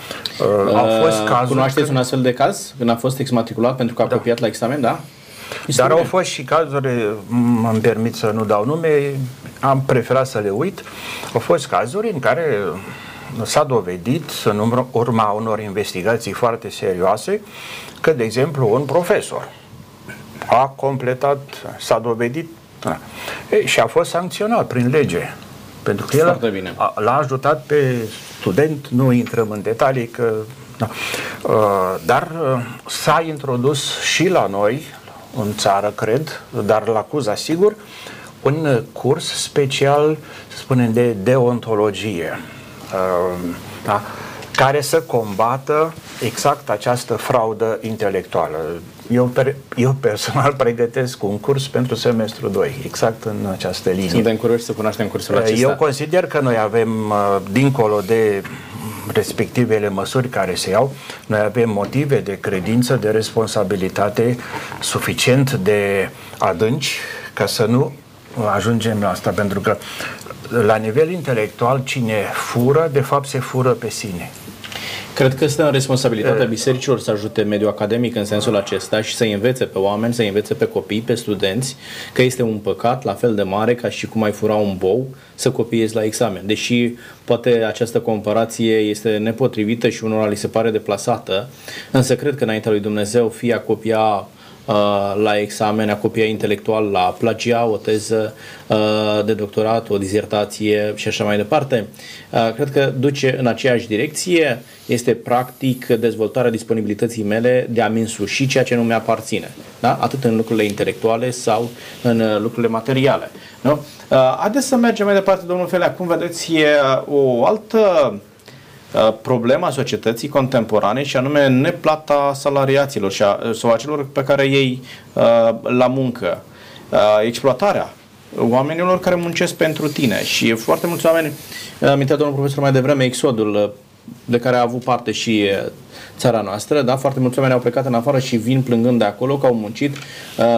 Au fost cazuri. Cunoașteți un astfel de caz? Când a fost exmatriculat pentru că a copiat la examen, da? Este. Dar au fost și cazuri, îmi permit să nu dau nume, am preferat să le uit, au fost cazuri în care s-a dovedit, în urma unor investigații foarte serioase, că, de exemplu, un profesor a completat, s-a dovedit și a fost sancționat prin lege. Pentru că el l-a ajutat pe student, nu intrăm în detalii, că, da. Dar s-a introdus și la noi, în țară, cred, dar la Cuza, sigur, un curs special, să spunem, de deontologie, da, care să combată exact această fraudă intelectuală. Eu personal pregătesc un curs pentru semestrul 2, exact în această linie. Suntem curioși să cunoaștem cursul acesta. Eu consider că noi avem, dincolo de respectivele măsuri care se iau, noi avem motive de credință, de responsabilitate suficient de adânci ca să nu ajungem la asta, pentru că la nivel intelectual cine fură, de fapt se fură pe sine. Cred că este în responsabilitatea bisericilor să ajute mediul academic în sensul acesta și să învețe pe oameni, să învețe pe copii, pe studenți, că este un păcat la fel de mare ca și cum ai fura un bou să copiezi la examen. Deși poate această comparație este nepotrivită și unora li se pare deplasată, însă cred că înaintea lui Dumnezeu fie a copia la examen, a copia intelectual, la plagia o teză de doctorat, o dizertație și așa mai departe, cred că duce în aceeași direcție. Este practic dezvoltarea disponibilității mele de a-mi însuși ceea ce nu mi aparține, da? Atât în lucrurile intelectuale sau în lucrurile materiale, nu? Haideți să mergem mai departe, domnul Felea. Cum vedeți o altă problema societății contemporane, și anume neplata salariaților și sau a celor pe care ei la muncă, exploatarea oamenilor care muncesc pentru tine? Și foarte mulți oameni, amintea domnul profesor mai devreme exodul de care a avut parte și țara noastră, da? Foarte mulți oameni au plecat în afară și vin plângând de acolo că au muncit,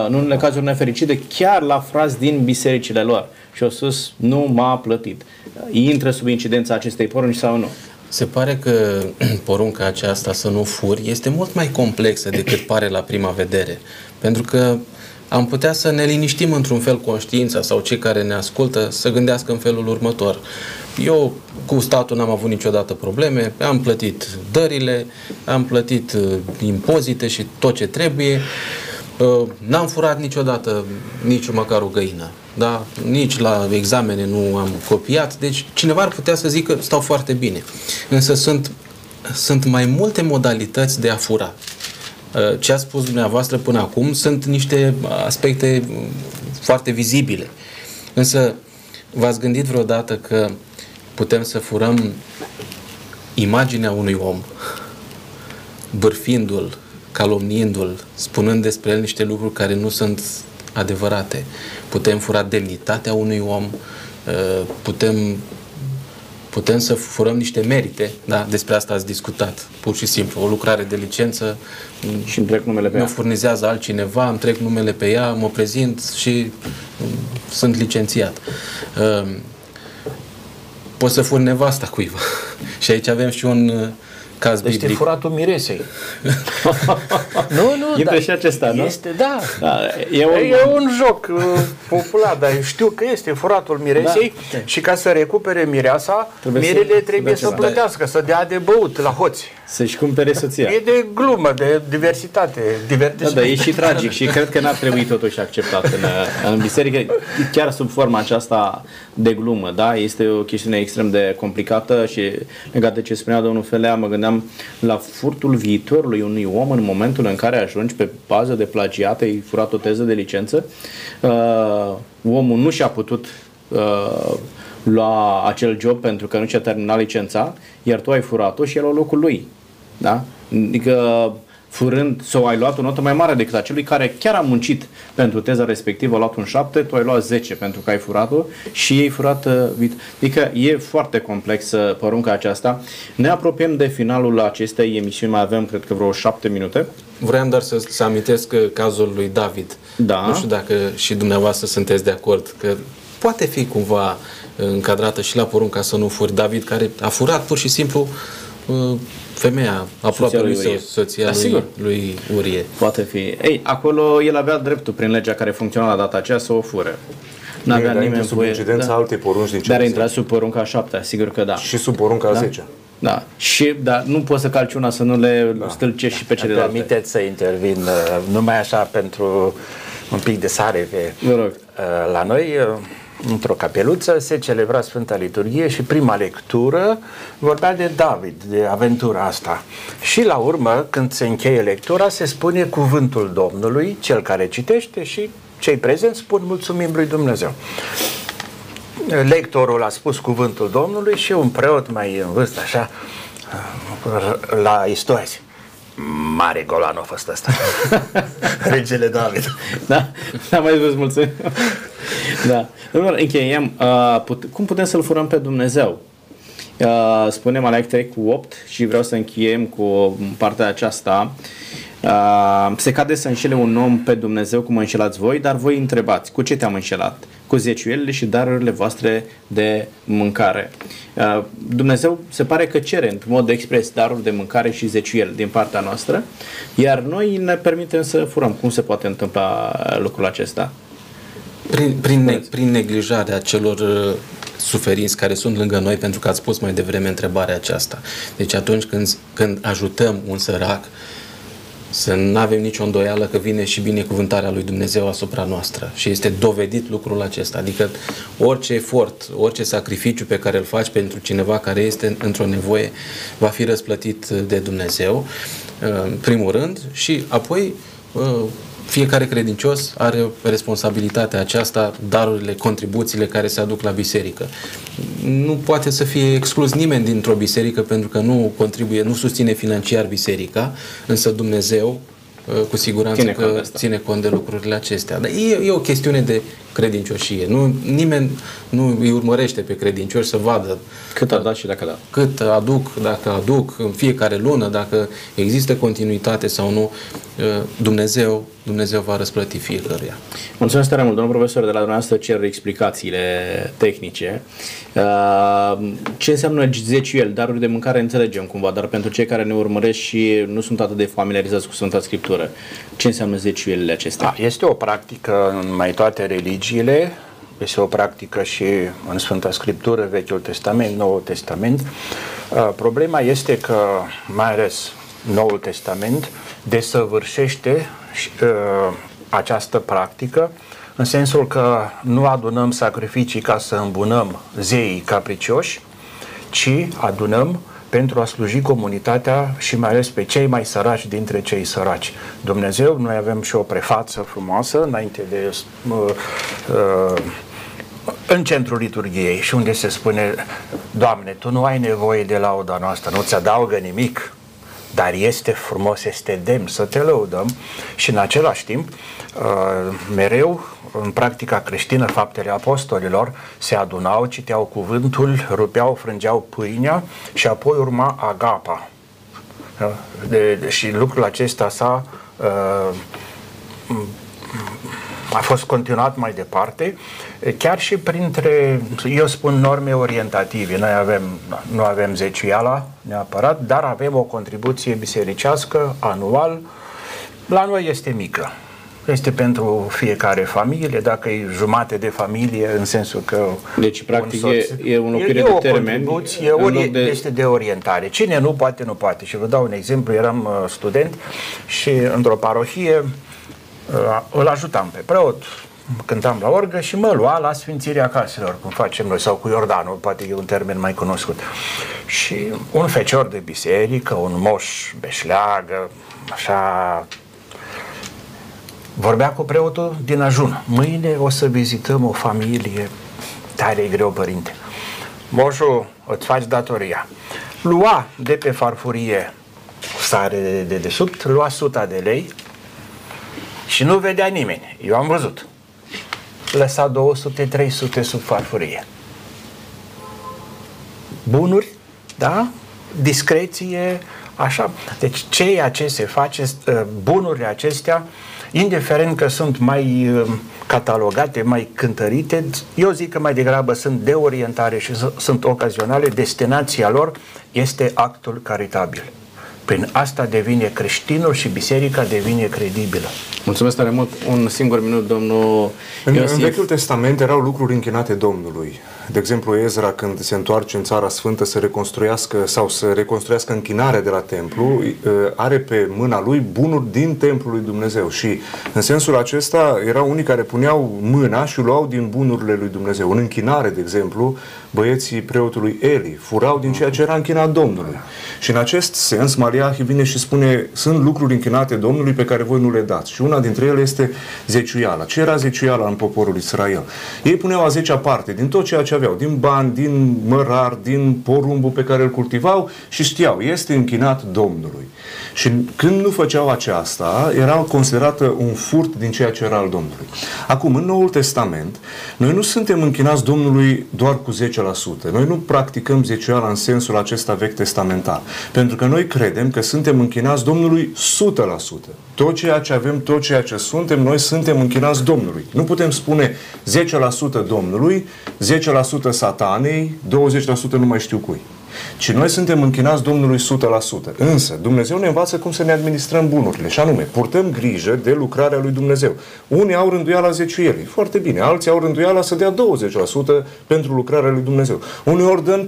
în unele cazuri nefericite, chiar la frați din bisericile lor. Și au spus, nu m-a plătit. Intră sub incidența acestei porunci sau nu? Se pare că porunca aceasta să nu furi este mult mai complexă decât pare la prima vedere. Pentru că am putea să ne liniștim într-un fel conștiința sau cei care ne ascultă să gândească în felul următor. Eu cu statul n-am avut niciodată probleme, am plătit dările, am plătit impozite și tot ce trebuie, n-am furat niciodată nici măcar o găină, da? Nici la examene nu am copiat, deci cineva ar putea să zică stau foarte bine, însă sunt mai multe modalități de a fura. Ce a spus dumneavoastră până acum sunt niște aspecte foarte vizibile. Însă, v-ați gândit vreodată că putem să furăm imaginea unui om, bârfindu-l, calomniindu-l, spunând despre el niște lucruri care nu sunt adevărate. Putem fura demnitatea unui om, putem să furăm niște merite, da? Despre asta ați discutat, pur și simplu. O lucrare de licență, și îmi trec numele pe ea. Furnizează altcineva, îmi trec numele pe ea, mă prezint și sunt licențiat. Poți să furi nevasta cuiva. Și aici avem și un caz biblic. Deci te-ai furat-o miresei. Nu, da. Și acesta, nu? Este, da. E un joc popular, dar știu că este furatul miresei, da. Și ca să recupere mireasa, mirele trebuie să plătească, da. Să dea de băut la hoți. Să-și cumpere soția. E de glumă, de diversitate. Da, e și tragic și cred că n-ar trebui totuși acceptat în biserică, chiar sub forma aceasta de glumă, da? Este o chestiune extrem de complicată și legat de ce spunea domnul Felea, mă gândeam la furtul viitorului unui om în momentul în care ajungi pe bază de plagiat, ai furat o teză de licență, omul nu și-a putut lua acel job pentru că nu și-a terminat licența, iar tu ai furat-o și el a luat locul lui. Da? Adică furând, sau ai luat o notă mai mare decât acelui care chiar a muncit pentru teza respectivă, a luat un 7, tu ai luat 10 pentru că ai furat-o și ei furat. Adică e foarte complexă porunca aceasta. Ne apropiem de finalul acestei emisiuni, mai avem cred că vreo 7 minute. Vreau doar să amintesc cazul lui David. Da. Nu știu dacă și dumneavoastră sunteți de acord că poate fi cumva încadrată și la porunca să nu furi. David, care a furat pur și simplu femeia aproape lui, soția lui Urie. Poate fi. Ei, acolo el avea dreptul prin legea care funcționa la data aceea să o fură. N-avea nimeni sub incidența altei porunci din cele. Dar intra sub porunca 7, sigur că da. Și sub porunca 10. Da. Și, dar nu poți să calci una să nu le stâlcești și pe celelalte. Permiteți să intervin numai așa pentru un pic de sare pe... Vă rog. La noi... într-o capeluță se celebra Sfânta Liturghie și prima lectură vorbea de David, de aventura asta. Și la urmă, când se încheie lectura, se spune cuvântul Domnului, cel care citește și cei prezenți spun mulțumim lui Dumnezeu. Lectorul a spus cuvântul Domnului și un preot mai în vârstă, așa, la istorie. Mare golan a fost asta. Regele David. Da? N-am mai văzut mulțumim. Da. Încheiem. Cum putem să-L furăm pe Dumnezeu? Spune Malachi 3:8 și vreau să încheiem cu partea aceasta. Se cade să înșele un om pe Dumnezeu cum înșelați voi, dar voi întrebați, cu ce te-am înșelat? Cu zeciuielile și darurile voastre de mâncare. Dumnezeu se pare că cere într-un mod expres daruri de mâncare și zeciuieli din partea noastră, iar noi ne permitem să furăm. Cum se poate întâmpla lucrul acesta? Prin neglijarea celor suferinți care sunt lângă noi, pentru că ați pus mai devreme întrebarea aceasta. Deci atunci când ajutăm un sărac, să nu avem nicio îndoială că vine și binecuvântarea lui Dumnezeu asupra noastră. Și este dovedit lucrul acesta. Adică orice efort, orice sacrificiu pe care îl faci pentru cineva care este într-o nevoie, va fi răsplătit de Dumnezeu, în primul rând, și apoi fiecare credincios are responsabilitatea aceasta, darurile, contribuțiile care se aduc la biserică. Nu poate să fie exclus nimeni dintr-o biserică pentru că nu contribuie, nu susține financiar biserica, însă Dumnezeu cu siguranță ține cont de lucrurile acestea. Dar e o chestiune de credincioșie. Nu, nimeni nu îi urmărește pe credincioși să vadă cât a dat și dacă da. Cât aduc, dacă aduc în fiecare lună, dacă există continuitate sau nu. Dumnezeu va răsplăti fiecăruia. Mulțumesc tare mult, domnul profesor, de la dumneavoastră cer explicațiile tehnice. Ce înseamnă zeciuiel? Daruri de mâncare înțelegem cumva, dar pentru cei care ne urmăresc și nu sunt atât de familiarizați cu Sfânta Scriptură, ce înseamnă zeciuielile acestea? Da, este o practică în mai toate religiile, este o practică și în Sfânta Scriptură, Vechiul Testament, Noul Testament. Problema este că, mai ales Noul Testament, desăvârșește această practică în sensul că nu adunăm sacrificii ca să îmbunăm zeii capricioși, ci adunăm pentru a sluji comunitatea și mai ales pe cei mai săraci dintre cei săraci. Dumnezeu, noi avem și o prefață frumoasă înainte de în centrul liturgiei și unde se spune: Doamne, Tu nu ai nevoie de lauda noastră, nu-ți adaugă nimic, dar este frumos, este demn să te lăudăm. Și în același timp, mereu, în practica creștină, Faptele Apostolilor, se adunau, citeau cuvântul, rupeau, frângeau pâinea și apoi urma agapa. Și lucrul acesta a fost continuat mai departe, chiar și printre, eu spun, norme orientative. Noi avem, nu avem zeciuiala neapărat, dar avem o contribuție bisericească anual. La noi este mică. Este pentru fiecare familie, dacă e jumate de familie, în sensul că... Deci, practic, e un loc de termen. Este de orientare. Cine nu poate, nu poate. Și vă dau un exemplu. Eram student și într-o parohie îl ajutam pe preot, cântam la orgă și mă lua la sfințirea caselor, cum facem noi, sau cu Iordanul, poate e un termen mai cunoscut. Și un fecior de biserică, un moș beșleagă, așa, vorbea cu preotul din ajun: mâine o să vizităm o familie, tare e greu, părinte. Moșul, îți faci datoria. Lua de pe farfurie sare de dedesubt, lua 100 de lei. Și nu vedea nimeni. Eu am văzut. Lăsa 200-300 sub farfurie. Bunuri, da? Discreție, așa. Deci ceea ce se face, bunurile acestea, indiferent că sunt mai catalogate, mai cântărite, eu zic că mai degrabă sunt de orientare și sunt ocazionale, destinația lor este actul caritabil. Prin asta devine creștinul și biserica devine credibilă. Mulțumesc tare mult. Un singur minut, domnul Iosif. În Vechiul Testament erau lucruri închinate Domnului. De exemplu, Ezra, când se întoarce în Țara Sfântă să reconstruiască sau să reconstruiască închinarea de la templu, are pe mâna lui bunuri din templul lui Dumnezeu. Și în sensul acesta erau unii care puneau mâna și luau din bunurile lui Dumnezeu. În închinare, de exemplu, băieții preotului Eli furau din ceea ce era închinat Domnului. Și în acest sens, Malachi vine și spune: sunt lucruri închinate Domnului pe care voi nu le dați. Și una dintre ele este zeciuiala. Ce era zeciuiala în poporul Israel? Ei puneau a 10-a parte din tot ceea ce aveau, din bani, din mărar, din porumbul pe care îl cultivau, și știau, este închinat Domnului. Și când nu făceau aceasta, era considerată un furt din ceea ce era al Domnului. Acum, în Noul Testament, noi nu suntem închinați Domnului doar cu 10%. Noi nu practicăm zeciuiala în sensul acesta vechi testamentar. Pentru că noi credem că suntem închinați Domnului 100%. Tot ceea ce avem, tot ceea ce suntem, noi suntem închinați Domnului. Nu putem spune 10% Domnului, 10% satanei, 20% nu mai știu cui. Ci noi suntem închinați Domnului 100%. Însă, Dumnezeu ne învață cum să ne administrăm bunurile. Și anume, purtăm grijă de lucrarea lui Dumnezeu. Unii au rânduiala zeciuielii. Foarte bine. Alții au rânduiala să dea 20% pentru lucrarea lui Dumnezeu. Uneori dăm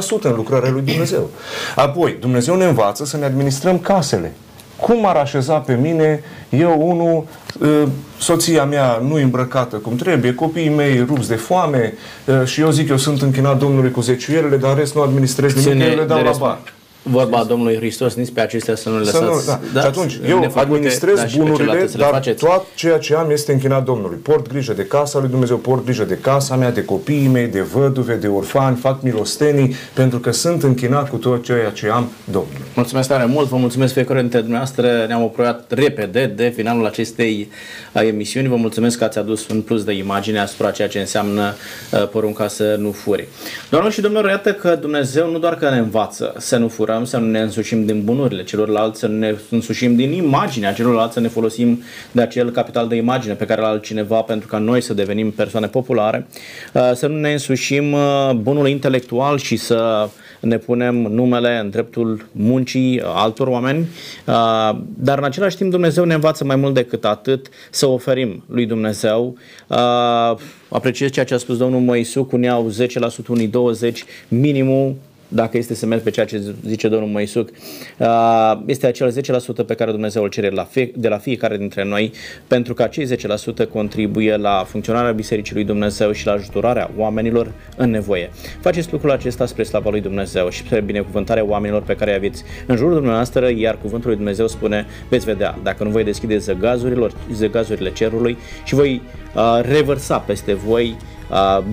50% în lucrarea lui Dumnezeu. Apoi, Dumnezeu ne învață să ne administrăm casele. Cum m-ar așeza pe mine, eu unul, soția mea nu îmbrăcată cum trebuie, copiii mei rupți de foame, și eu zic, eu sunt închinat Domnului cu zeciuielile, dar în rest nu administrez nimic, eu le dau la bani. vorba Domnului Hristos, nici pe acestea să nu le lăsați. Da. Da? Și atunci, eu administrez bunurile, dar tot ceea ce am este închinat Domnului. Port grijă de casa lui Dumnezeu, port grijă de casa mea, de copiii mei, de văduve, de orfani, fac milostenii, pentru că sunt închinat cu tot ceea ce am Domnului. Mulțumesc tare mult, vă mulțumesc fiecare dintre dumneavoastră, ne-am apropiat repede de finalul acestei emisiuni, vă mulțumesc că ați adus un plus de imagine asupra ceea ce înseamnă porunca să nu furi. Doamnelor și domnilor, iată că Dumnezeu nu doar că ne învață să nu furăm, să nu ne însușim din bunurile celorlalți, să nu ne însușim din imaginea celorlalți, să ne folosim de acel capital de imagine pe care îl are cineva pentru ca noi să devenim persoane populare, să nu ne însușim bunul intelectual și să ne punem numele în dreptul muncii altor oameni, dar în același timp Dumnezeu ne învață mai mult decât atât să oferim lui Dumnezeu. Apreciez ceea ce a spus domnul Moisuc, unii au 10%, unii 20%, minimul, dacă este să merg pe ceea ce zice domnul Moisuc, este acel 10% pe care Dumnezeu îl cere de la fiecare dintre noi, pentru că acei 10% contribuie la funcționarea Bisericii lui Dumnezeu și la ajutorarea oamenilor în nevoie. Faceți lucrul acesta spre slava lui Dumnezeu și spre binecuvântarea oamenilor pe care îi aveți în jurul dumneavoastră, iar cuvântul lui Dumnezeu spune, veți vedea, dacă nu voi deschide zăgazurile cerului și voi revărsa peste voi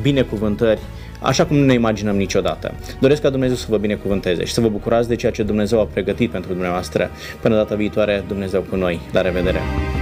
binecuvântări așa cum nu ne imaginăm niciodată. Doresc ca Dumnezeu să vă binecuvânteze și să vă bucurați de ceea ce Dumnezeu a pregătit pentru dumneavoastră. Până data viitoare, Dumnezeu cu noi. La revedere!